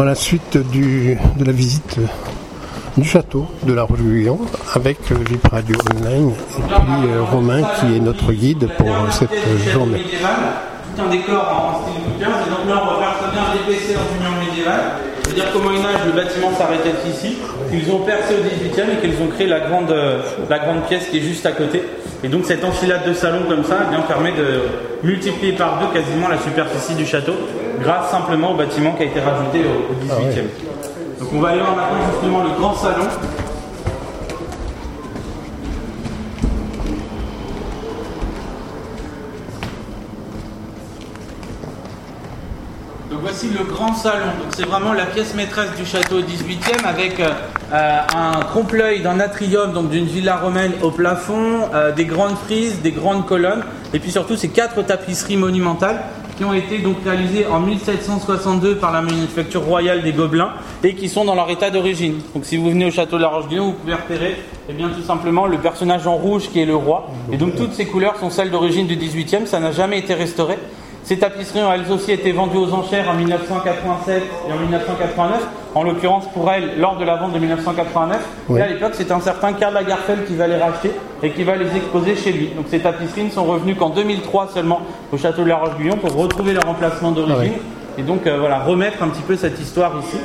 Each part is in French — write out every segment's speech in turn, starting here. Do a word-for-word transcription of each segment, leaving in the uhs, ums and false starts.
à la suite du, de la visite du château de la Rue Guyon avec Vipradio Online et puis euh, Romain qui est notre guide pour euh, cette journée. Tout un décor en style bouquin, et donc là on va faire bien des P C dans une union médiévale, c'est-à-dire qu'au Moyen-Âge le bâtiment s'arrêtait ici, qu'ils ont percé au dix-huitième et qu'ils ont créé la grande, la grande pièce qui est juste à côté. Et donc cette enfilade de salons comme ça eh bien, permet de multiplier par deux quasiment la superficie du château grâce simplement au bâtiment qui a été rajouté au, au dix-huitième. Ah ouais. Donc on va aller voir maintenant justement le grand salon. Donc voici le grand salon. Donc c'est vraiment la pièce maîtresse du château dix-huitième avec euh, un trompe-l'œil d'un atrium, donc d'une villa romaine au plafond, euh, des grandes frises, des grandes colonnes, et puis surtout ces quatre tapisseries monumentales qui ont été donc réalisées en mille sept cent soixante-deux par la manufacture royale des Gobelins et qui sont dans leur état d'origine. Donc si vous venez au château de la Roche-Guyon, vous pouvez repérer eh bien, tout simplement le personnage en rouge qui est le roi. Et donc toutes ces couleurs sont celles d'origine du dix-huitième, ça n'a jamais été restauré. Ces tapisseries ont elles aussi été vendues aux enchères en dix-neuf cent quatre-vingt-sept et en dix-neuf cent quatre-vingt-neuf, en l'occurrence pour elles lors de la vente de dix-neuf cent quatre-vingt-neuf. Oui. Et à l'époque, c'est un certain Karl Lagerfeld qui va les racheter et qui va les exposer chez lui. Donc ces tapisseries ne sont revenues qu'en deux mille trois seulement au château de la Roche-Guyon pour retrouver leur emplacement d'origine. Ah oui. Et donc euh, voilà, remettre un petit peu cette histoire ici.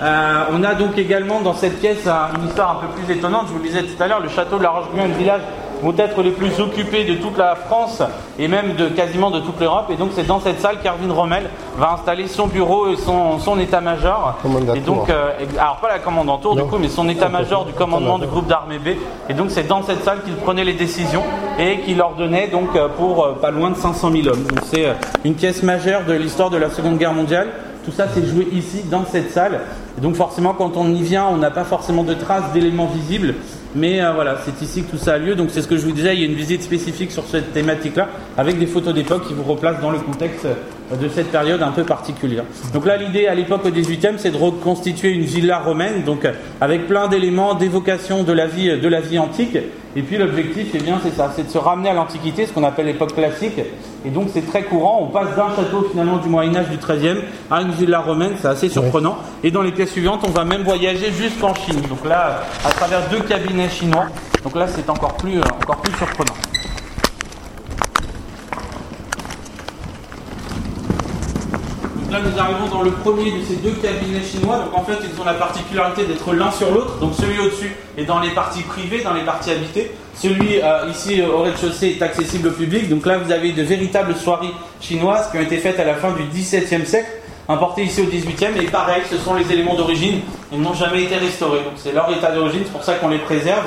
Euh, on a donc également dans cette pièce une histoire un peu plus étonnante. Je vous le disais tout à l'heure, le château de la Roche-Guyon, le village vont être les plus occupés de toute la France et même de quasiment de toute l'Europe. Et donc c'est dans cette salle qu'Erwin Rommel va installer son bureau et son, son état-major. Et donc, euh, alors pas la commandantour du coup, mais son état-major du commandement du groupe d'armées B. Et donc c'est dans cette salle qu'il prenait les décisions et qu'il ordonnait donc pour euh, pas loin de cinq cent mille hommes. Donc c'est euh, une pièce majeure de l'histoire de la Seconde Guerre mondiale. Tout ça s'est joué ici, dans cette salle. Et donc forcément, quand on y vient, on n'a pas forcément de traces d'éléments visibles. Mais euh, voilà, c'est ici que tout ça a lieu. Donc c'est ce que je vous disais, il y a une visite spécifique sur cette thématique-là, avec des photos d'époque qui vous replacent dans le contexte de cette période un peu particulière. Donc là, l'idée à l'époque au dix-huitième, c'est de reconstituer une villa romaine, donc avec plein d'éléments d'évocation de la vie, de la vie antique. Et puis l'objectif, eh bien, c'est ça, c'est de se ramener à l'Antiquité, ce qu'on appelle l'époque classique. Et donc c'est très courant, on passe d'un château finalement du Moyen-Âge du treizième à une villa romaine, c'est assez surprenant. Et dans les pièces suivantes, on va même voyager jusqu'en Chine. Donc là, à travers deux cabinets chinois. Donc là, c'est encore plus, encore plus surprenant. Là, nous arrivons dans le premier de ces deux cabinets chinois. Donc en fait, ils ont la particularité d'être l'un sur l'autre. Donc celui au-dessus est dans les parties privées, dans les parties habitées. Celui euh, ici au rez-de-chaussée est accessible au public. Donc là, vous avez de véritables soirées chinoises qui ont été faites à la fin du dix-septième siècle, importées ici au dix-huitième. Et pareil, ce sont les éléments d'origine. Ils n'ont jamais été restaurés. Donc c'est leur état d'origine, c'est pour ça qu'on les préserve.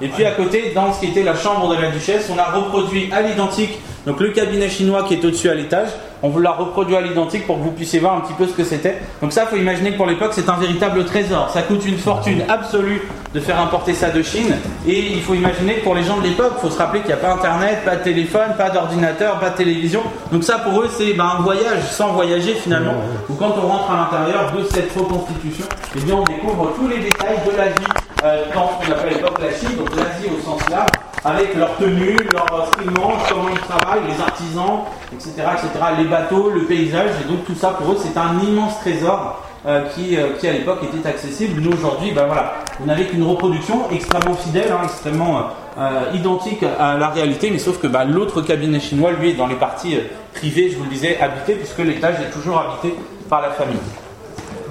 Et puis à côté, dans ce qui était la chambre de la duchesse, on a reproduit à l'identique donc le cabinet chinois qui est au-dessus à l'étage. On vous l'a reproduit à l'identique pour que vous puissiez voir un petit peu ce que c'était. Donc ça, il faut imaginer que pour l'époque, c'est un véritable trésor. Ça coûte une fortune absolue de faire importer ça de Chine. Et il faut imaginer que pour les gens de l'époque, il faut se rappeler qu'il n'y a pas Internet, pas de téléphone, pas d'ordinateur, pas de télévision. Donc ça, pour eux, c'est ben, un voyage sans voyager finalement. Ou quand on rentre à l'intérieur de cette reconstitution, eh bien, on découvre tous les détails de l'Asie euh, dans ce qu'on appelle à l'époque la Chine, donc l'Asie au sens large, avec leur tenue, leur ce qu'ils mangent, comment ils travaillent, les artisans, et cetera, et cetera, les bateaux, le paysage, et donc tout ça pour eux c'est un immense trésor euh, qui, euh, qui à l'époque était accessible. Nous aujourd'hui, ben voilà, on n'avait qu'une reproduction extrêmement fidèle, hein, extrêmement euh, identique à la réalité, mais sauf que ben, l'autre cabinet chinois, lui, est dans les parties euh, privées, je vous le disais, habitées, puisque l'étage est toujours habité par la famille.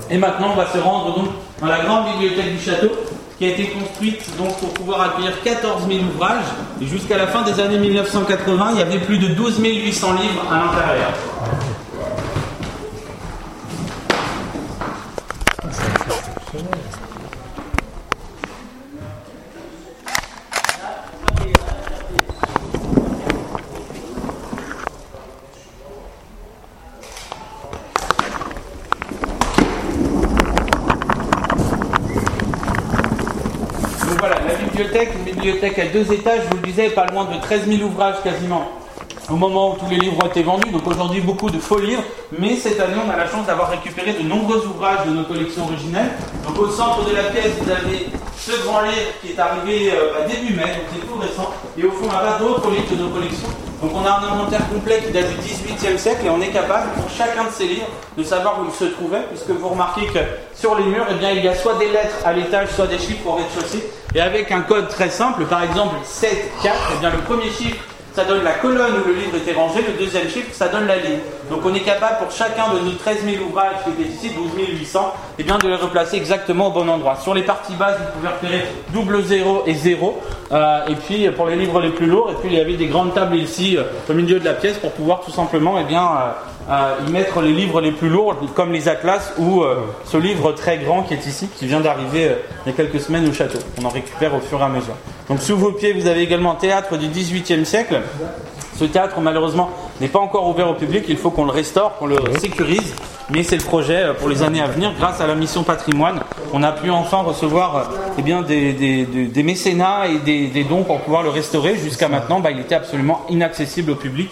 Et maintenant, on va se rendre donc dans la grande bibliothèque du château, qui a été construite donc, pour pouvoir accueillir quatorze mille ouvrages. Et jusqu'à la fin des années mille neuf cent quatre-vingts, il y avait plus de douze mille huit cents livres à l'intérieur. Une bibliothèque à deux étages, je vous le disais, pas loin de treize mille ouvrages quasiment au moment où tous les livres ont été vendus. Donc aujourd'hui, beaucoup de faux livres, mais cette année, on a la chance d'avoir récupéré de nombreux ouvrages de nos collections originelles. Donc au centre de la pièce, vous avez ce grand livre qui est arrivé euh, à début mai, donc c'est tout récent. Et au fond, là-bas, d'autres livres de nos collections. Donc on a un inventaire complet qui date du dix-huitième siècle et on est capable pour chacun de ces livres de savoir où ils se trouvaient, puisque vous remarquez que sur les murs, eh bien, il y a soit des lettres à l'étage, soit des chiffres au rez-de-chaussée, et avec un code très simple, par exemple sept quatre, eh bien, le premier chiffre ça donne la colonne où le livre était rangé, le deuxième chiffre ça donne la ligne. Donc on est capable pour chacun de nos treize mille ouvrages qui étaient ici, douze mille huit cents, eh bien, de les replacer exactement au bon endroit. Sur les parties basses, vous pouvez repérer double zéro et zéro. Euh, et puis pour les livres les plus lourds, et puis il y avait des grandes tables ici euh, au milieu de la pièce pour pouvoir tout simplement eh bien, euh, euh, y mettre les livres les plus lourds, comme les atlas ou euh, ce livre très grand qui est ici, qui vient d'arriver euh, il y a quelques semaines au château. On en récupère au fur et à mesure. Donc sous vos pieds, vous avez également théâtre du dix-huitième siècle. Ce théâtre, malheureusement, n'est pas encore ouvert au public. Il faut qu'on le restaure, qu'on le sécurise. Mais c'est le projet pour les années à venir. Grâce à la mission patrimoine, on a pu enfin recevoir eh bien, des, des, des mécénats et des, des dons pour pouvoir le restaurer. Jusqu'à maintenant, bah, il était absolument inaccessible au public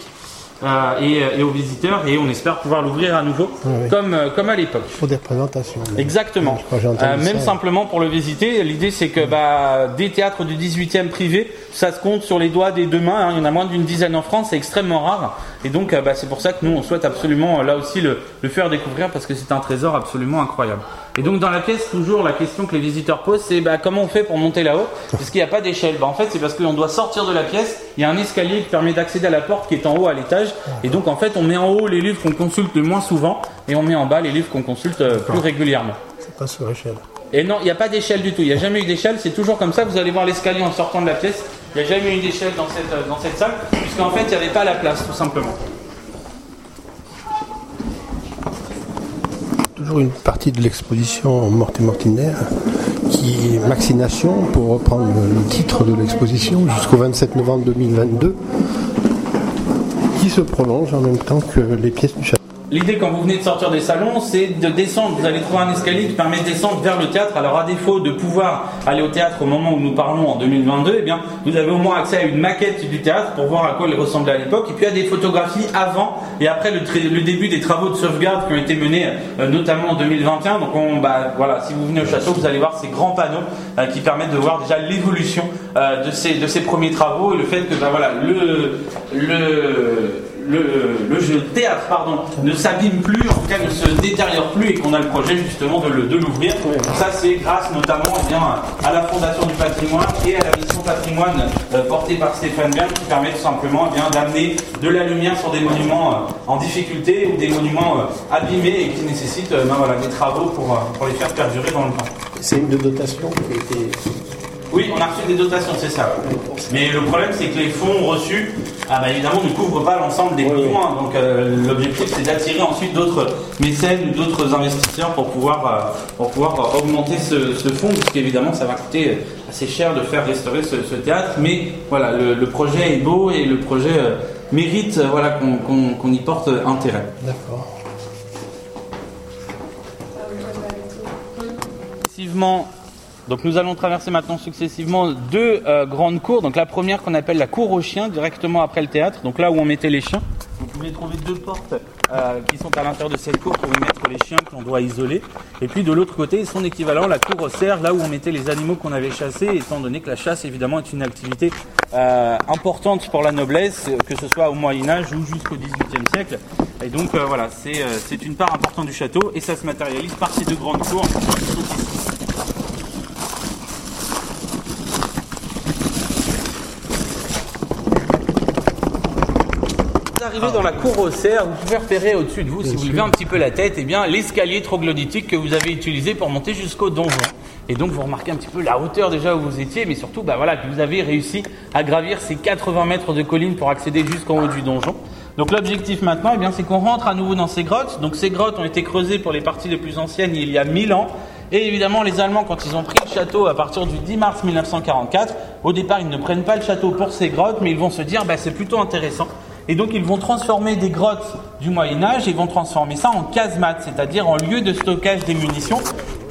euh, et, et aux visiteurs. Et on espère pouvoir l'ouvrir à nouveau, oui. comme, comme à l'époque. Il faut des présentations. Même. Exactement. Euh, même ça. Simplement pour le visiter. L'idée, c'est que bah, des théâtres du dix-huitième privés, ça se compte sur les doigts des deux mains, hein. Il y en a moins d'une dizaine en France, c'est extrêmement rare. Et donc, bah, c'est pour ça que nous, on souhaite absolument, là aussi, le, le faire découvrir, parce que c'est un trésor absolument incroyable. Et donc, dans la pièce, toujours, la question que les visiteurs posent, c'est bah, comment on fait pour monter là-haut, parce qu'il n'y a pas d'échelle. Bah, en fait, c'est parce qu'on doit sortir de la pièce, il y a un escalier qui permet d'accéder à la porte qui est en haut à l'étage. Et donc, en fait, on met en haut les livres qu'on consulte le moins souvent, et on met en bas les livres qu'on consulte plus régulièrement. C'est pas sur échelle. Et non, il n'y a pas d'échelle du tout, il n'y a jamais eu d'échelle, c'est toujours comme ça, vous allez voir l'escalier en sortant de la pièce, il n'y a jamais eu d'échelle dans cette, dans cette salle, puisqu'en fait il n'y avait pas la place, tout simplement. Toujours une partie de l'exposition Morte et Mortinaire, qui est Maxination, pour reprendre le titre de l'exposition, jusqu'au vingt-sept novembre deux mille vingt-deux, qui se prolonge en même temps que les pièces du château. L'idée, quand vous venez de sortir des salons, c'est de descendre. Vous allez trouver un escalier qui permet de descendre vers le théâtre. Alors, à défaut de pouvoir aller au théâtre au moment où nous parlons en deux mille vingt-deux, eh bien, vous avez au moins accès à une maquette du théâtre pour voir à quoi il ressemblait à l'époque. Et puis, à des photographies avant et après le, tra- le début des travaux de sauvegarde qui ont été menés euh, notamment en deux mille vingt et un. Donc, on, bah, voilà, si vous venez au château, vous allez voir ces grands panneaux euh, qui permettent de voir déjà l'évolution euh, de, ces, de ces premiers travaux et le fait que bah, voilà, le... le Le, le jeu théâtre pardon, ne s'abîme plus, en tout cas ne se détériore plus, et qu'on a le projet justement de, le, de l'ouvrir. Ça c'est grâce notamment eh bien, à la Fondation du patrimoine et à la mission patrimoine euh, portée par Stéphane Berne, qui permet tout simplement eh bien, d'amener de la lumière sur des monuments euh, en difficulté ou des monuments euh, abîmés et qui nécessitent euh, ben, voilà, des travaux pour, euh, pour les faire perdurer dans le temps. C'est une de dotation qui a été... Oui, on a reçu des dotations, c'est ça. Mais le problème, c'est que les fonds reçus, ah bah évidemment, ne couvrent pas l'ensemble des oui, besoins. Oui. Donc euh, l'objectif, c'est d'attirer ensuite d'autres mécènes ou d'autres investisseurs pour pouvoir, euh, pour pouvoir augmenter ce, ce fonds, puisqu'évidemment, ça va coûter assez cher de faire restaurer ce, ce théâtre. Mais voilà, le, le projet est beau et le projet euh, mérite euh, voilà, qu'on, qu'on, qu'on y porte intérêt. D'accord. Effectivement. Donc nous allons traverser maintenant successivement deux euh, grandes cours. Donc la première qu'on appelle la cour aux chiens, directement après le théâtre, donc là où on mettait les chiens. Vous pouvez trouver deux portes euh, qui sont à l'intérieur de cette cour pour y mettre les chiens qu'on doit isoler. Et puis de l'autre côté, son équivalent, la cour aux cerfs, là où on mettait les animaux qu'on avait chassés, étant donné que la chasse évidemment est une activité euh, importante pour la noblesse, que ce soit au Moyen-Âge ou jusqu'au dix-huitième siècle. Et donc euh, voilà, c'est, euh, c'est une part importante du château et ça se matérialise par ces deux grandes cours. Dans la cour aux cerfs, vous pouvez repérer au-dessus de vous, si vous levez un petit peu la tête, eh bien, l'escalier troglodytique que vous avez utilisé pour monter jusqu'au donjon. Et donc, vous remarquez un petit peu la hauteur déjà où vous étiez, mais surtout bah, voilà, que vous avez réussi à gravir ces quatre-vingts mètres de colline pour accéder jusqu'en haut du donjon. Donc l'objectif maintenant, eh bien, c'est qu'on rentre à nouveau dans ces grottes. Donc ces grottes ont été creusées pour les parties les plus anciennes il y a mille ans. Et évidemment, les Allemands, quand ils ont pris le château à partir du dix mars mille neuf cent quarante-quatre, au départ, ils ne prennent pas le château pour ces grottes, mais ils vont se dire bah, « c'est plutôt intéressant ». Et donc, ils vont transformer des grottes du Moyen-Âge, ils vont transformer ça en casemates, c'est-à-dire en lieu de stockage des munitions.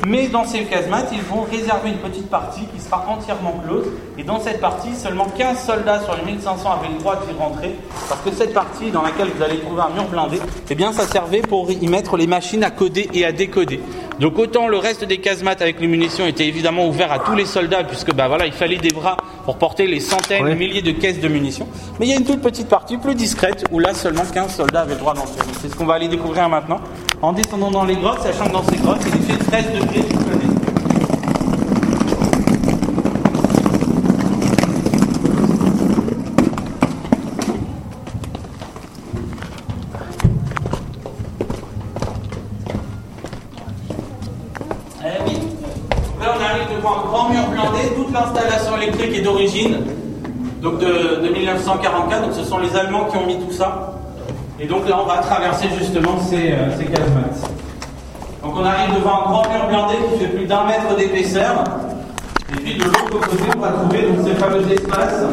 Mais dans ces casemates, ils vont réserver une petite partie qui sera entièrement close. Et dans cette partie, seulement quinze soldats sur les mille cinq cents avaient le droit d'y rentrer. Parce que cette partie dans laquelle vous allez trouver un mur blindé, eh bien, ça servait pour y mettre les machines à coder et à décoder. Donc autant le reste des casemates avec les munitions était évidemment ouvert à tous les soldats, puisque bah, voilà, il fallait des bras pour porter les centaines, oui. les milliers de caisses de munitions. Mais il y a une toute petite partie plus discrète où là seulement quinze soldats avaient le droit d'entrer. C'est ce qu'on va aller découvrir maintenant en descendant dans les grottes, sachant que dans ces grottes il fait treize degrés. Donc de, de mille neuf cent quarante-quatre, donc ce sont les Allemands qui ont mis tout ça. Et donc là, on va traverser justement ces, euh, ces casemates. Donc on arrive devant un grand mur blindé qui fait plus d'un mètre d'épaisseur. Et puis de l'autre côté, on va trouver donc, ces fameux espaces.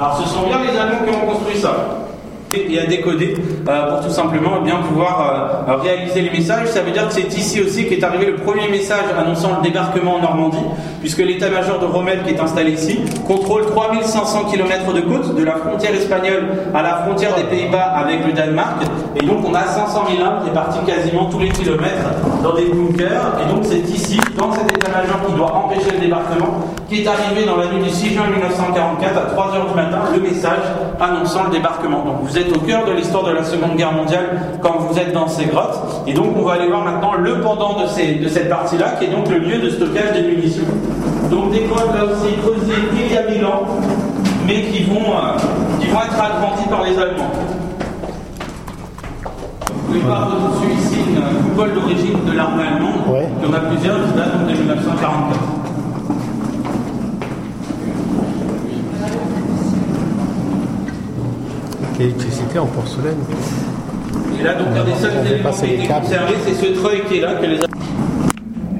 Alors ce sont bien les Allemands qui ont construit ça. Et à décoder euh, pour tout simplement bien pouvoir euh, réaliser les messages. Ça veut dire que c'est ici aussi qu'est arrivé le premier message annonçant le débarquement en Normandie, puisque l'état-major de Rommel, qui est installé ici, contrôle trois mille cinq cents kilomètres de côte, de la frontière espagnole à la frontière des Pays-Bas avec le Danemark. Et donc on a cinq cent mille hommes répartis quasiment tous les kilomètres dans des bunkers. Et donc c'est ici, dans cet état-major qui doit empêcher le débarquement, qu'est arrivé dans la nuit du six juin mille neuf cent quarante-quatre à trois heures du matin le message annonçant le débarquement. Donc vous êtes au cœur de l'histoire de la Seconde Guerre mondiale quand vous êtes dans ces grottes. Et donc on va aller voir maintenant le pendant de, ces, de cette partie-là, qui est donc le lieu de stockage des munitions. Donc des grottes là aussi creusées il y a mille ans, mais qui vont, euh, qui vont être agrandies par les Allemands. Vous pouvez voir au-dessus ici une coupole d'origine de l'armée allemande, ouais. Il y en a plusieurs qui datent de mille neuf cent quarante-quatre. L'électricité en porcelaine. Et là, donc, un des seuls éléments qui a été conservé, c'est ce treuil qui est là. Que les...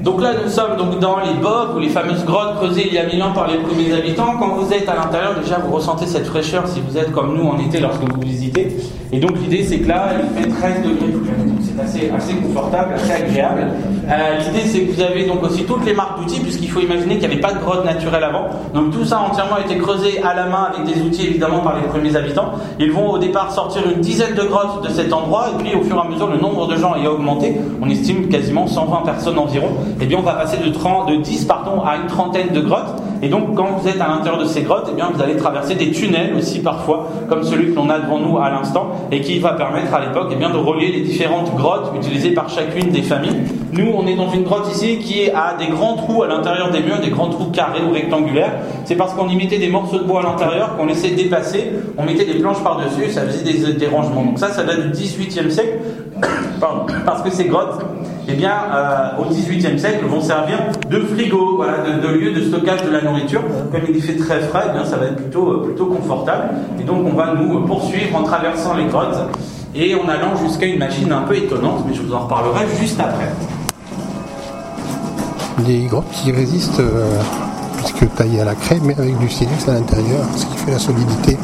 Donc là, nous sommes donc dans les bocs ou les fameuses grottes creusées il y a mille ans par les premiers habitants. Quand vous êtes à l'intérieur, déjà, vous ressentez cette fraîcheur si vous êtes comme nous en été lorsque vous visitez. Et donc, l'idée, c'est que là, il fait treize degrés. Donc, c'est assez, assez confortable, assez agréable. Euh, l'idée, c'est que vous avez donc aussi toutes les marques d'outils, puisqu'il faut imaginer qu'il n'y avait pas de grotte naturelle avant. Donc, tout ça entièrement a été creusé à la main avec des outils, évidemment, par les premiers habitants. Ils vont au départ sortir une dizaine de grottes de cet endroit. Et puis, au fur et à mesure, le nombre de gens a augmenté. On estime quasiment cent vingt personnes environ. Et bien, on va passer de, trente, de dix pardon, à une trentaine de grottes. Et donc, quand vous êtes à l'intérieur de ces grottes, et bien, vous allez traverser des tunnels aussi parfois, comme celui que l'on a devant nous à l'instant, et qui va permettre à l'époque eh bien, de relier les différentes grottes utilisées par chacune des familles. Nous, on est dans une grotte ici qui a des grands trous à l'intérieur des murs, des grands trous carrés ou rectangulaires. C'est parce qu'on y mettait des morceaux de bois à l'intérieur, qu'on laissait dépasser, on mettait des planches par-dessus, ça faisait des, des rangements. Donc ça, ça date du dix-huitième siècle, pardon, parce que ces grottes, eh bien, euh, au dix-huitième siècle, vont servir de frigo, voilà, de, de lieu de stockage de la nourriture. Comme il fait très frais, eh bien, ça va être plutôt, euh, plutôt confortable. Et donc, on va nous poursuivre en traversant les grottes et en allant jusqu'à une machine un peu étonnante, mais je vous en reparlerai juste après. Des grottes qui résistent, euh, puisque taillées à la craie, mais avec du silex à l'intérieur, ce qui fait la solidité.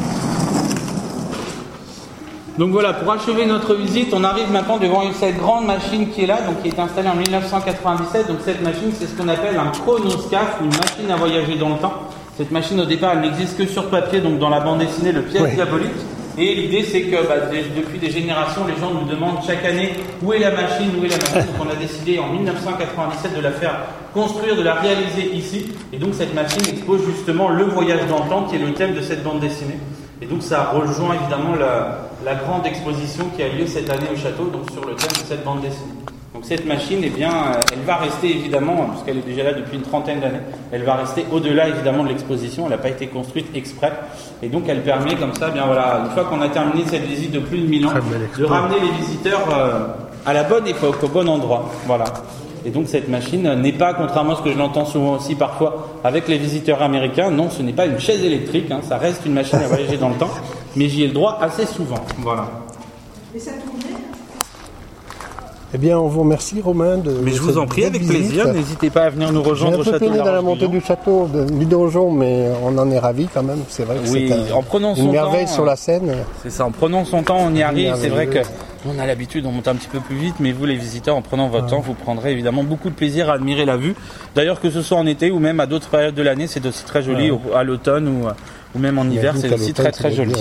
Donc voilà, pour achever notre visite, on arrive maintenant devant cette grande machine qui est là, donc qui est installée en mille neuf cent quatre-vingt-dix-sept. Donc cette machine, c'est ce qu'on appelle un Chronoscaph, une machine à voyager dans le temps. Cette machine, au départ, elle n'existe que sur papier, donc dans la bande dessinée, le piège oui. diabolique. Et l'idée, c'est que bah, depuis des générations, les gens nous demandent chaque année où est la machine, où est la machine. Donc on a décidé en mille neuf cent quatre-vingt-dix-sept de la faire construire, de la réaliser ici. Et donc cette machine expose justement le voyage dans le temps, qui est le thème de cette bande dessinée. Et donc ça rejoint évidemment la, la grande exposition qui a lieu cette année au château, donc sur le thème de cette bande dessinée. Donc cette machine, eh bien, elle va rester évidemment, puisqu'elle est déjà là depuis une trentaine d'années, elle va rester au-delà évidemment de l'exposition, elle n'a pas été construite exprès. Et donc elle permet comme ça, eh bien, voilà, une fois qu'on a terminé cette visite de plus de mille ans, de ramener les visiteurs euh, à la bonne époque, au bon endroit. Voilà. Et donc cette machine n'est pas, contrairement à ce que je l'entends souvent aussi parfois avec les visiteurs américains, non, ce n'est pas une chaise électrique, hein, ça reste une machine à voyager dans le temps, mais j'y ai le droit assez souvent. Voilà. Et ça tournait ? Eh bien, on vous remercie, Romain. De mais je vous en prie, avec visite. plaisir. N'hésitez pas à venir nous rejoindre au château de la Rue Guyon. On est dans la montée du château, de, du donjon, mais on en est ravis quand même. C'est vrai que oui, c'est un, en prenant son une merveille temps, sur la scène. C'est ça, en prenant son temps, on y arrive. C'est vrai que on a l'habitude, on monte un petit peu plus vite, mais vous, les visiteurs, en prenant votre ah. temps, vous prendrez évidemment beaucoup de plaisir à admirer la vue. D'ailleurs, que ce soit en été ou même à d'autres périodes de l'année, c'est aussi très joli ah. au, à l'automne ou... ou même en hiver, c'est aussi très très joli.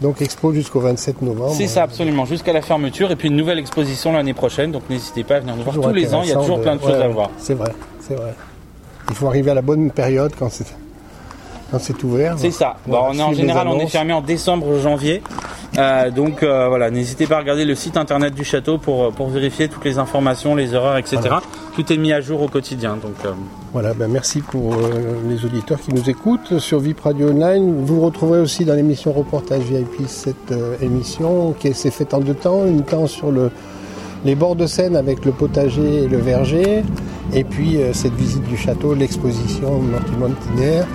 Donc expo jusqu'au vingt-sept novembre. C'est ça, absolument, jusqu'à la fermeture, et puis une nouvelle exposition l'année prochaine, donc n'hésitez pas à venir nous voir tous les ans, il y a toujours de... plein de ouais, choses à voir. C'est vrai, c'est vrai. Il faut arriver à la bonne période quand c'est, quand c'est ouvert. C'est ça, voilà, bon, on est, en général on est fermé en décembre ou janvier, euh, donc euh, voilà, n'hésitez pas à regarder le site internet du château pour, pour vérifier toutes les informations, les horaires, et cetera. Voilà. Tout est mis à jour au quotidien. Donc, euh... voilà, ben merci pour euh, les auditeurs qui nous écoutent sur V I P Radio Online. Vous retrouverez aussi dans l'émission Reportage V I P cette euh, émission qui s'est faite en deux temps. Une temps sur le, les bords de Seine avec le potager et le verger. Et puis euh, cette visite du château, l'exposition multimontinaire.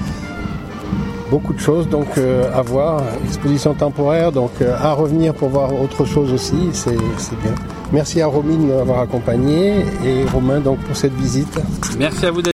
Beaucoup de choses donc euh, à voir. Exposition temporaire, donc euh, à revenir pour voir autre chose aussi. C'est, c'est bien. Merci à Romain de m'avoir accompagné et Romain donc pour cette visite. Merci à vous d'être